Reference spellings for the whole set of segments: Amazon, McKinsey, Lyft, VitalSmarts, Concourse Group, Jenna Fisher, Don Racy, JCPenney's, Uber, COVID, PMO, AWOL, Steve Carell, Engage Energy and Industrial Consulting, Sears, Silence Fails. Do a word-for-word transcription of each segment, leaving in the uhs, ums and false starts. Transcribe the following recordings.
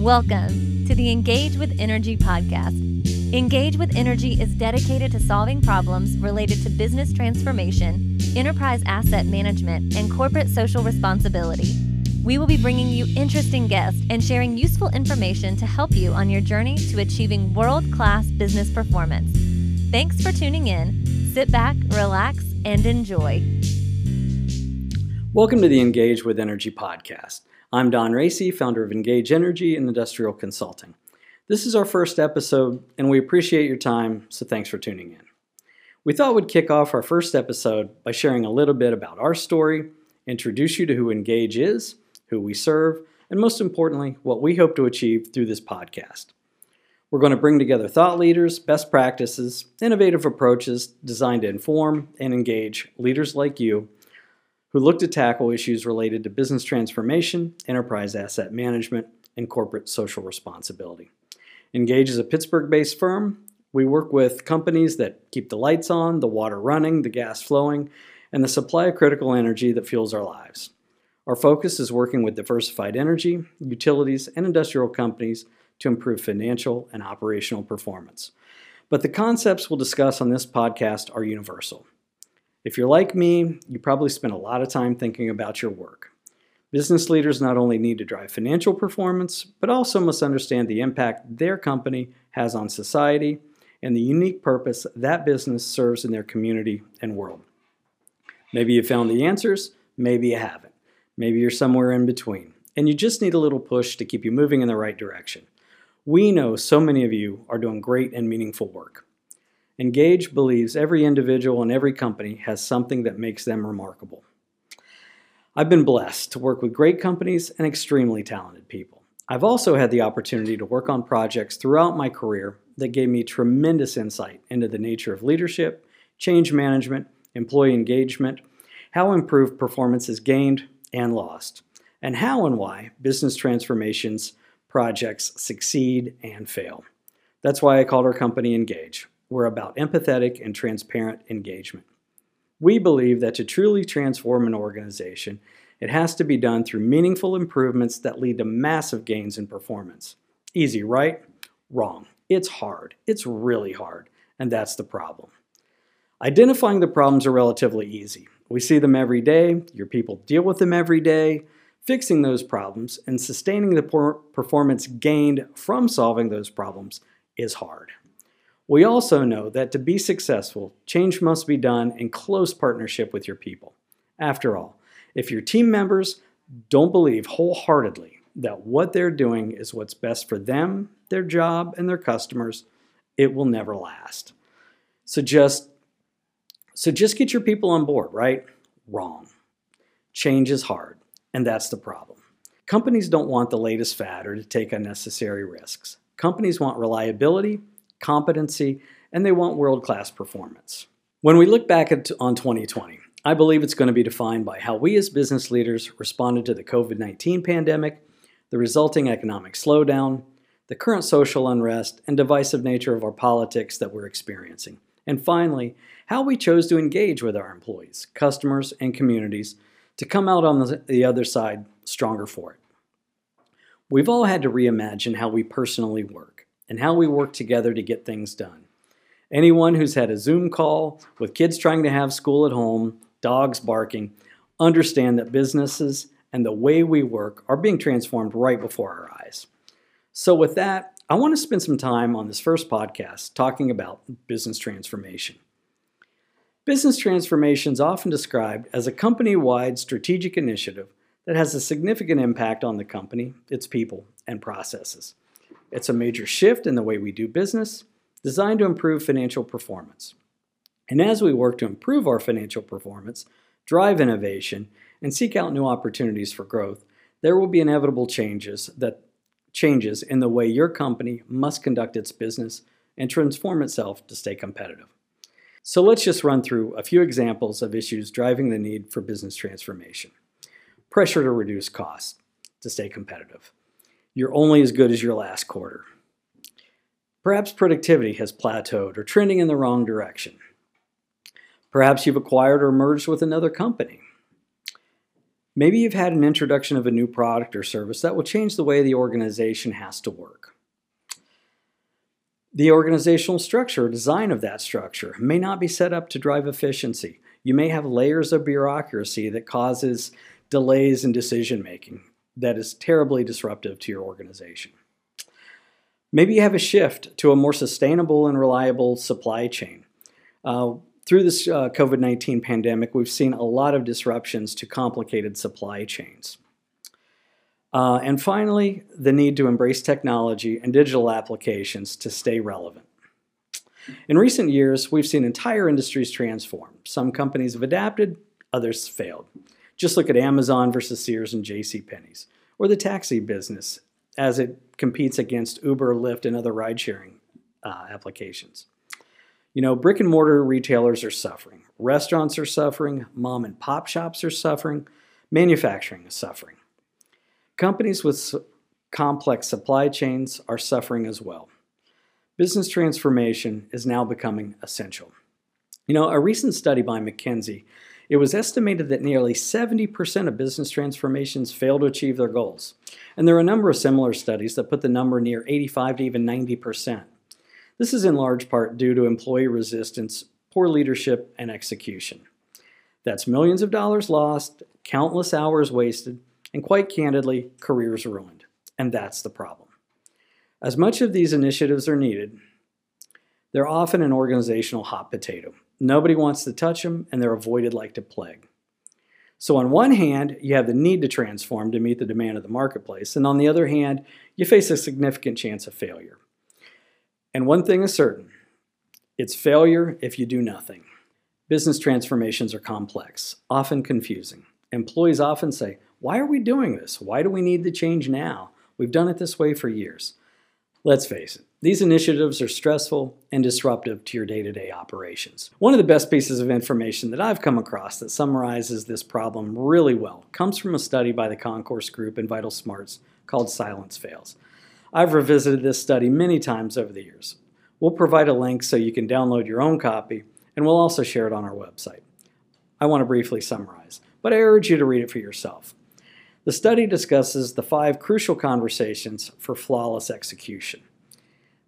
Welcome to the Engage with Energy podcast. Engage with Energy is dedicated to solving problems related to business transformation, enterprise asset management, and corporate social responsibility. We will be bringing you interesting guests and sharing useful information to help you on your journey to achieving world-class business performance. Thanks for tuning in. Sit back, relax, and enjoy. Welcome to the Engage with Energy podcast. I'm Don Racy, founder of Engage Energy and Industrial Consulting. This is our first episode, and we appreciate your time, so thanks for tuning in. We thought we'd kick off our first episode by sharing a little bit about our story, introduce you to who Engage is, who we serve, and most importantly, what we hope to achieve through this podcast. We're going to bring together thought leaders, best practices, innovative approaches designed to inform and engage leaders like you who look to tackle issues related to business transformation, enterprise asset management, and corporate social responsibility. Engage is a Pittsburgh-based firm. We work with companies that keep the lights on, the water running, the gas flowing, and the supply of critical energy that fuels our lives. Our focus is working with diversified energy, utilities, and industrial companies to improve financial and operational performance. But the concepts we'll discuss on this podcast are universal. If you're like me, you probably spend a lot of time thinking about your work. Business leaders not only need to drive financial performance, but also must understand the impact their company has on society and the unique purpose that business serves in their community and world. Maybe you found the answers, maybe you haven't. Maybe you're somewhere in between, and you just need a little push to keep you moving in the right direction. We know so many of you are doing great and meaningful work. Engage believes every individual and every company has something that makes them remarkable. I've been blessed to work with great companies and extremely talented people. I've also had the opportunity to work on projects throughout my career that gave me tremendous insight into the nature of leadership, change management, employee engagement, how improved performance is gained and lost, and how and why business transformations projects succeed and fail. That's why I called our company Engage. We're about empathetic and transparent engagement. We believe that to truly transform an organization, it has to be done through meaningful improvements that lead to massive gains in performance. Easy, right? Wrong. It's hard. It's really hard. And that's the problem. Identifying the problems are relatively easy. We see them every day. Your people deal with them every day. Fixing those problems and sustaining the performance gained from solving those problems is hard. We also know that to be successful, change must be done in close partnership with your people. After all, if your team members don't believe wholeheartedly that what they're doing is what's best for them, their job, and their customers, it will never last. So just, so just get your people on board, right? Wrong. Change is hard, and that's the problem. Companies don't want the latest fad or to take unnecessary risks. Companies want reliability, competency, and they want world-class performance. When we look back at, on twenty twenty, I believe it's going to be defined by how we as business leaders responded to the COVID nineteen pandemic, the resulting economic slowdown, the current social unrest and divisive nature of our politics that we're experiencing, and finally, how we chose to engage with our employees, customers, and communities to come out on the, the other side stronger for it. We've all had to reimagine how we personally work and how we work together to get things done. Anyone who's had a Zoom call with kids trying to have school at home, dogs barking, understand that businesses and the way we work are being transformed right before our eyes. So with that, I want to spend some time on this first podcast talking about business transformation. Business transformation is often described as a company-wide strategic initiative that has a significant impact on the company, its people, and processes. It's a major shift in the way we do business, designed to improve financial performance. And as we work to improve our financial performance, drive innovation, and seek out new opportunities for growth, there will be inevitable changes that changes in the way your company must conduct its business and transform itself to stay competitive. So let's just run through a few examples of issues driving the need for business transformation. Pressure to reduce costs to stay competitive. You're only as good as your last quarter. Perhaps productivity has plateaued or trending in the wrong direction. Perhaps you've acquired or merged with another company. Maybe you've had an introduction of a new product or service that will change the way the organization has to work. The organizational structure or design of that structure may not be set up to drive efficiency. You may have layers of bureaucracy that causes delays in decision making that is terribly disruptive to your organization. Maybe you have a shift to a more sustainable and reliable supply chain. Uh, through this uh, COVID nineteen pandemic, we've seen a lot of disruptions to complicated supply chains. Uh, and finally, the need to embrace technology and digital applications to stay relevant. In recent years, we've seen entire industries transform. Some companies have adapted, others failed. Just look at Amazon versus Sears and JCPenney's, or the taxi business as it competes against Uber, Lyft, and other ride-sharing uh, applications. You know, brick and mortar retailers are suffering. Restaurants are suffering. Mom and pop shops are suffering. Manufacturing is suffering. Companies with su- complex supply chains are suffering as well. Business transformation is now becoming essential. You know, a recent study by McKinsey, it was estimated that nearly seventy percent of business transformations fail to achieve their goals. And there are a number of similar studies that put the number near eighty-five to even ninety percent. This is in large part due to employee resistance, poor leadership, and execution. That's millions of dollars lost, countless hours wasted, and quite candidly, careers ruined. And that's the problem. As much of these initiatives are needed, they're often an organizational hot potato. Nobody wants to touch them, and they're avoided like the plague. So on one hand, you have the need to transform to meet the demand of the marketplace, and on the other hand, you face a significant chance of failure. And one thing is certain, it's failure if you do nothing. Business transformations are complex, often confusing. Employees often say, "Why are we doing this? Why do we need the change now? We've done it this way for years." Let's face it, these initiatives are stressful and disruptive to your day-to-day operations. One of the best pieces of information that I've come across that summarizes this problem really well comes from a study by the Concourse Group and VitalSmarts called Silence Fails. I've revisited this study many times over the years. We'll provide a link so you can download your own copy, and we'll also share it on our website. I want to briefly summarize, but I urge you to read it for yourself. The study discusses the five crucial conversations for flawless execution.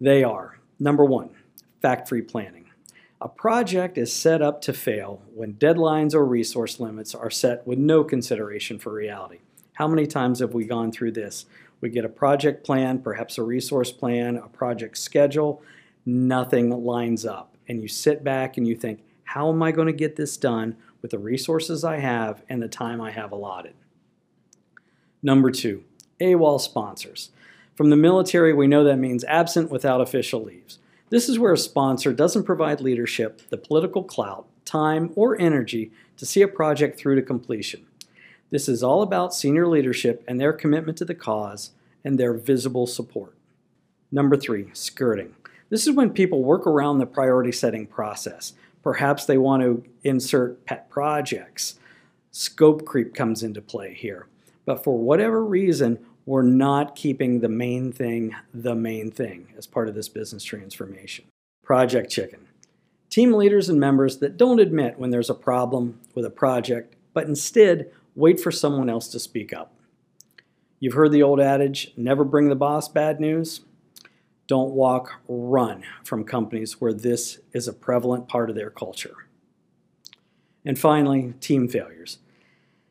They are, number one, fact-free planning. A project is set up to fail when deadlines or resource limits are set with no consideration for reality. How many times have we gone through this? We get a project plan, perhaps a resource plan, a project schedule, nothing lines up. And you sit back and you think, how am I going to get this done with the resources I have and the time I have allotted? Number two, AWOL sponsors. From the military, we know that means absent without official leaves. This is where a sponsor doesn't provide leadership, the political clout, time, or energy to see a project through to completion. This is all about senior leadership and their commitment to the cause and their visible support. Number three, skirting. This is when people work around the priority setting process. Perhaps they want to insert pet projects. Scope creep comes into play here. But for whatever reason, we're not keeping the main thing the main thing as part of this business transformation. Project chicken. Team leaders and members that don't admit when there's a problem with a project, but instead wait for someone else to speak up. You've heard the old adage, never bring the boss bad news. Don't walk, run from companies where this is a prevalent part of their culture. And finally, team failures.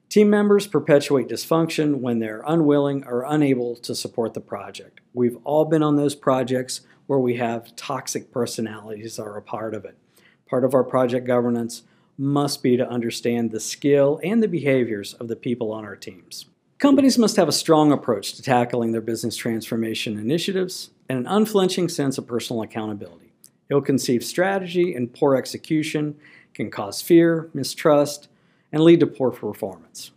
Team members perpetuate dysfunction when they're unwilling or unable to support the project. We've all been on those projects where we have toxic personalities are a part of it. Part of our project governance must be to understand the skill and the behaviors of the people on our teams. Companies must have a strong approach to tackling their business transformation initiatives and an unflinching sense of personal accountability. Ill-conceived strategy and poor execution can cause fear, mistrust, and lead to poor performance,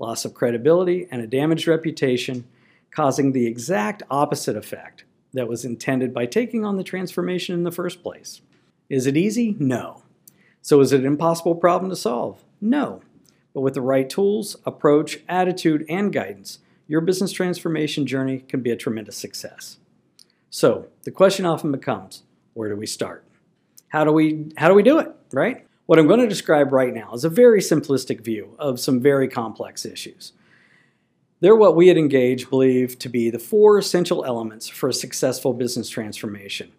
loss of credibility, and a damaged reputation, causing the exact opposite effect that was intended by taking on the transformation in the first place. Is it easy? No. So is it an impossible problem to solve? No. But with the right tools, approach, attitude, and guidance, your business transformation journey can be a tremendous success. So the question often becomes, where do we start? How do we, how do we do it, right? What I'm going to describe right now is a very simplistic view of some very complex issues. They're what we at Engage believe to be the four essential elements for a successful business transformation.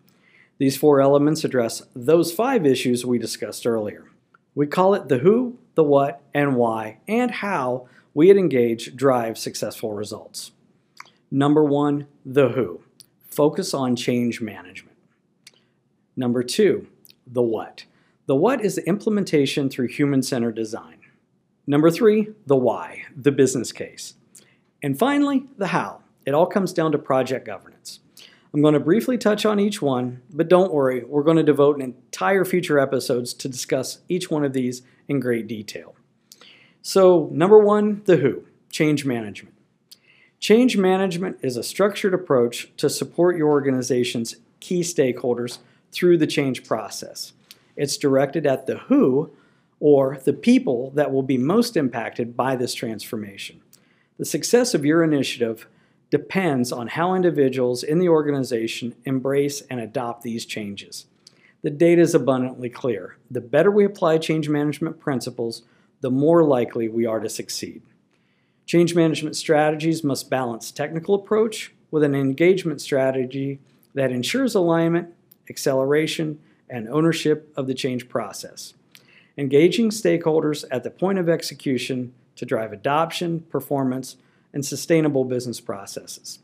These four elements address those five issues we discussed earlier. We call it the who, the what, and why, and how we at Engage drive successful results. Number one, the who. Focus on change management. Number two, the what. The what is implementation through human-centered design. Number three, the why, the business case. And finally, the how. It all comes down to project governance. I'm going to briefly touch on each one, but don't worry, we're going to devote an entire future episodes to discuss each one of these in great detail. So, number one, the who, change management. Change management is a structured approach to support your organization's key stakeholders through the change process. It's directed at the who, or the people that will be most impacted by this transformation. The success of your initiative depends on how individuals in the organization embrace and adopt these changes. The data is abundantly clear. The better we apply change management principles, the more likely we are to succeed. Change management strategies must balance technical approach with an engagement strategy that ensures alignment, acceleration, and ownership of the change process. Engaging stakeholders at the point of execution to drive adoption, performance, and sustainable business processes.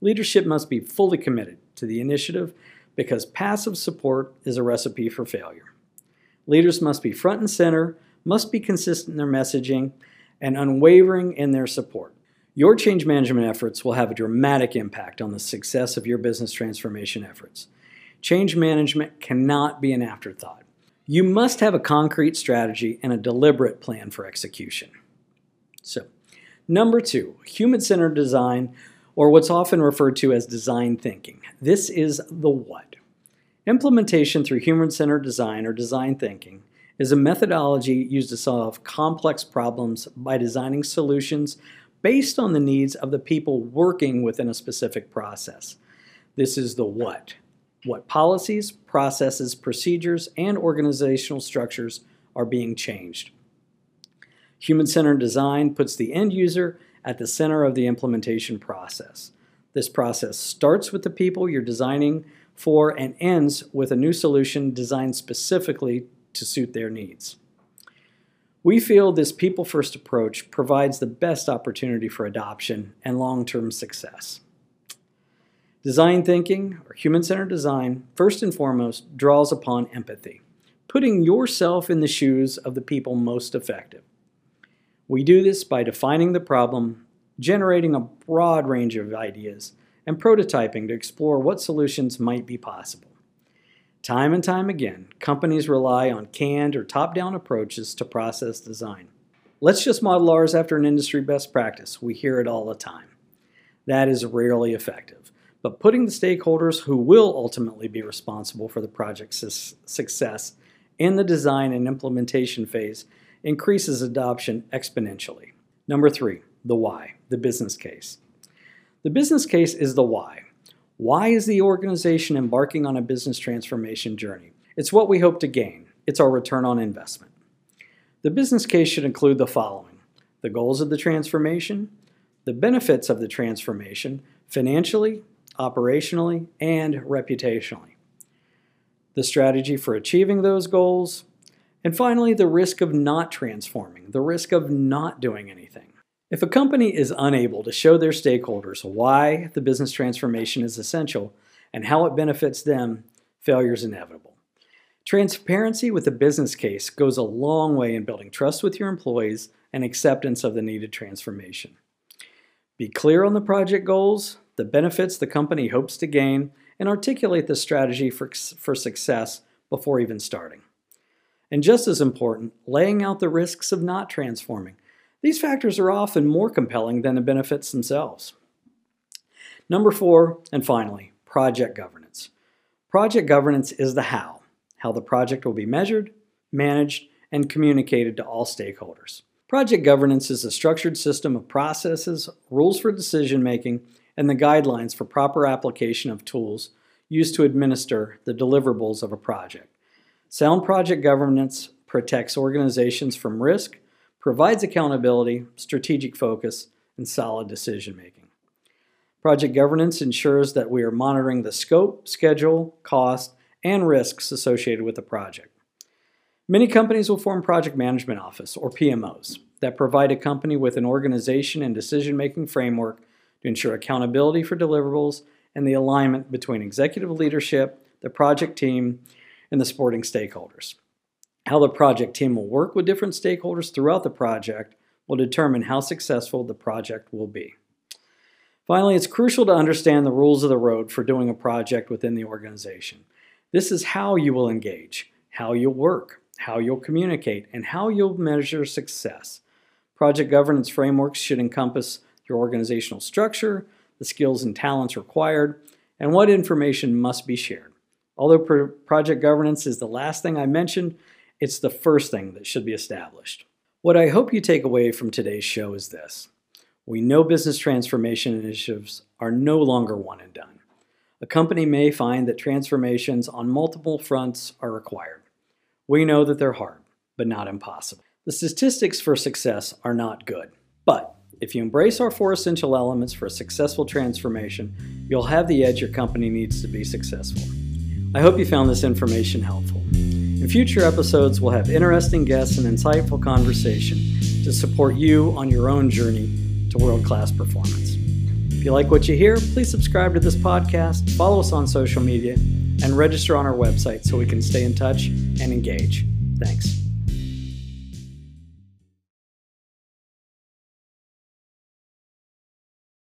Leadership must be fully committed to the initiative because passive support is a recipe for failure. Leaders must be front and center, must be consistent in their messaging, and unwavering in their support. Your change management efforts will have a dramatic impact on the success of your business transformation efforts. Change management cannot be an afterthought. You must have a concrete strategy and a deliberate plan for execution. So, number two, human-centered design, or what's often referred to as design thinking. This is the what. Implementation through human-centered design, or design thinking, is a methodology used to solve complex problems by designing solutions based on the needs of the people working within a specific process. This is the what. What policies, processes, procedures, and organizational structures are being changed. Human-centered design puts the end user at the center of the implementation process. This process starts with the people you're designing for and ends with a new solution designed specifically to suit their needs. We feel this people-first approach provides the best opportunity for adoption and long-term success. Design thinking, or human-centered design, first and foremost draws upon empathy, putting yourself in the shoes of the people most affected. We do this by defining the problem, generating a broad range of ideas, and prototyping to explore what solutions might be possible. Time and time again, companies rely on canned or top-down approaches to process design. Let's just model ours after an industry best practice. We hear it all the time. That is rarely effective. But putting the stakeholders who will ultimately be responsible for the project's su- success in the design and implementation phase increases adoption exponentially. Number three, the why, the business case. The business case is the why. Why is the organization embarking on a business transformation journey? It's what we hope to gain. It's our return on investment. The business case should include the following: the goals of the transformation, the benefits of the transformation, financially, operationally, and reputationally, the strategy for achieving those goals, and finally, the risk of not transforming, the risk of not doing anything. If a company is unable to show their stakeholders why the business transformation is essential and how it benefits them, failure is inevitable. Transparency with the business case goes a long way in building trust with your employees and acceptance of the needed transformation. Be clear on the project goals, the benefits the company hopes to gain, and articulate the strategy for, for success before even starting. And just as important, laying out the risks of not transforming. These factors are often more compelling than the benefits themselves. Number four, and finally, project governance. Project governance is the how, how the project will be measured, managed, and communicated to all stakeholders. Project governance is a structured system of processes, rules for decision-making, and the guidelines for proper application of tools used to administer the deliverables of a project. Sound project governance protects organizations from risk, provides accountability, strategic focus, and solid decision-making. Project governance ensures that we are monitoring the scope, schedule, cost, and risks associated with the project. Many companies will form project management office, or P M Os, that provide a company with an organization and decision-making framework to ensure accountability for deliverables and the alignment between executive leadership, the project team, and the supporting stakeholders. How the project team will work with different stakeholders throughout the project will determine how successful the project will be. Finally, it's crucial to understand the rules of the road for doing a project within the organization. This is how you will engage, how you'll work, how you'll communicate, and how you'll measure success. Project governance frameworks should encompass your organizational structure, the skills and talents required, and what information must be shared. Although project governance is the last thing I mentioned, it's the first thing that should be established. What I hope you take away from today's show is this. We know business transformation initiatives are no longer one and done. A company may find that transformations on multiple fronts are required. We know that they're hard, but not impossible. The statistics for success are not good, but if you embrace our four essential elements for a successful transformation, you'll have the edge your company needs to be successful. I hope you found this information helpful. In future episodes, we'll have interesting guests and insightful conversation to support you on your own journey world-class performance. If you like what you hear, please subscribe to this podcast, follow us on social media, and register on our website so we can stay in touch and engage. Thanks.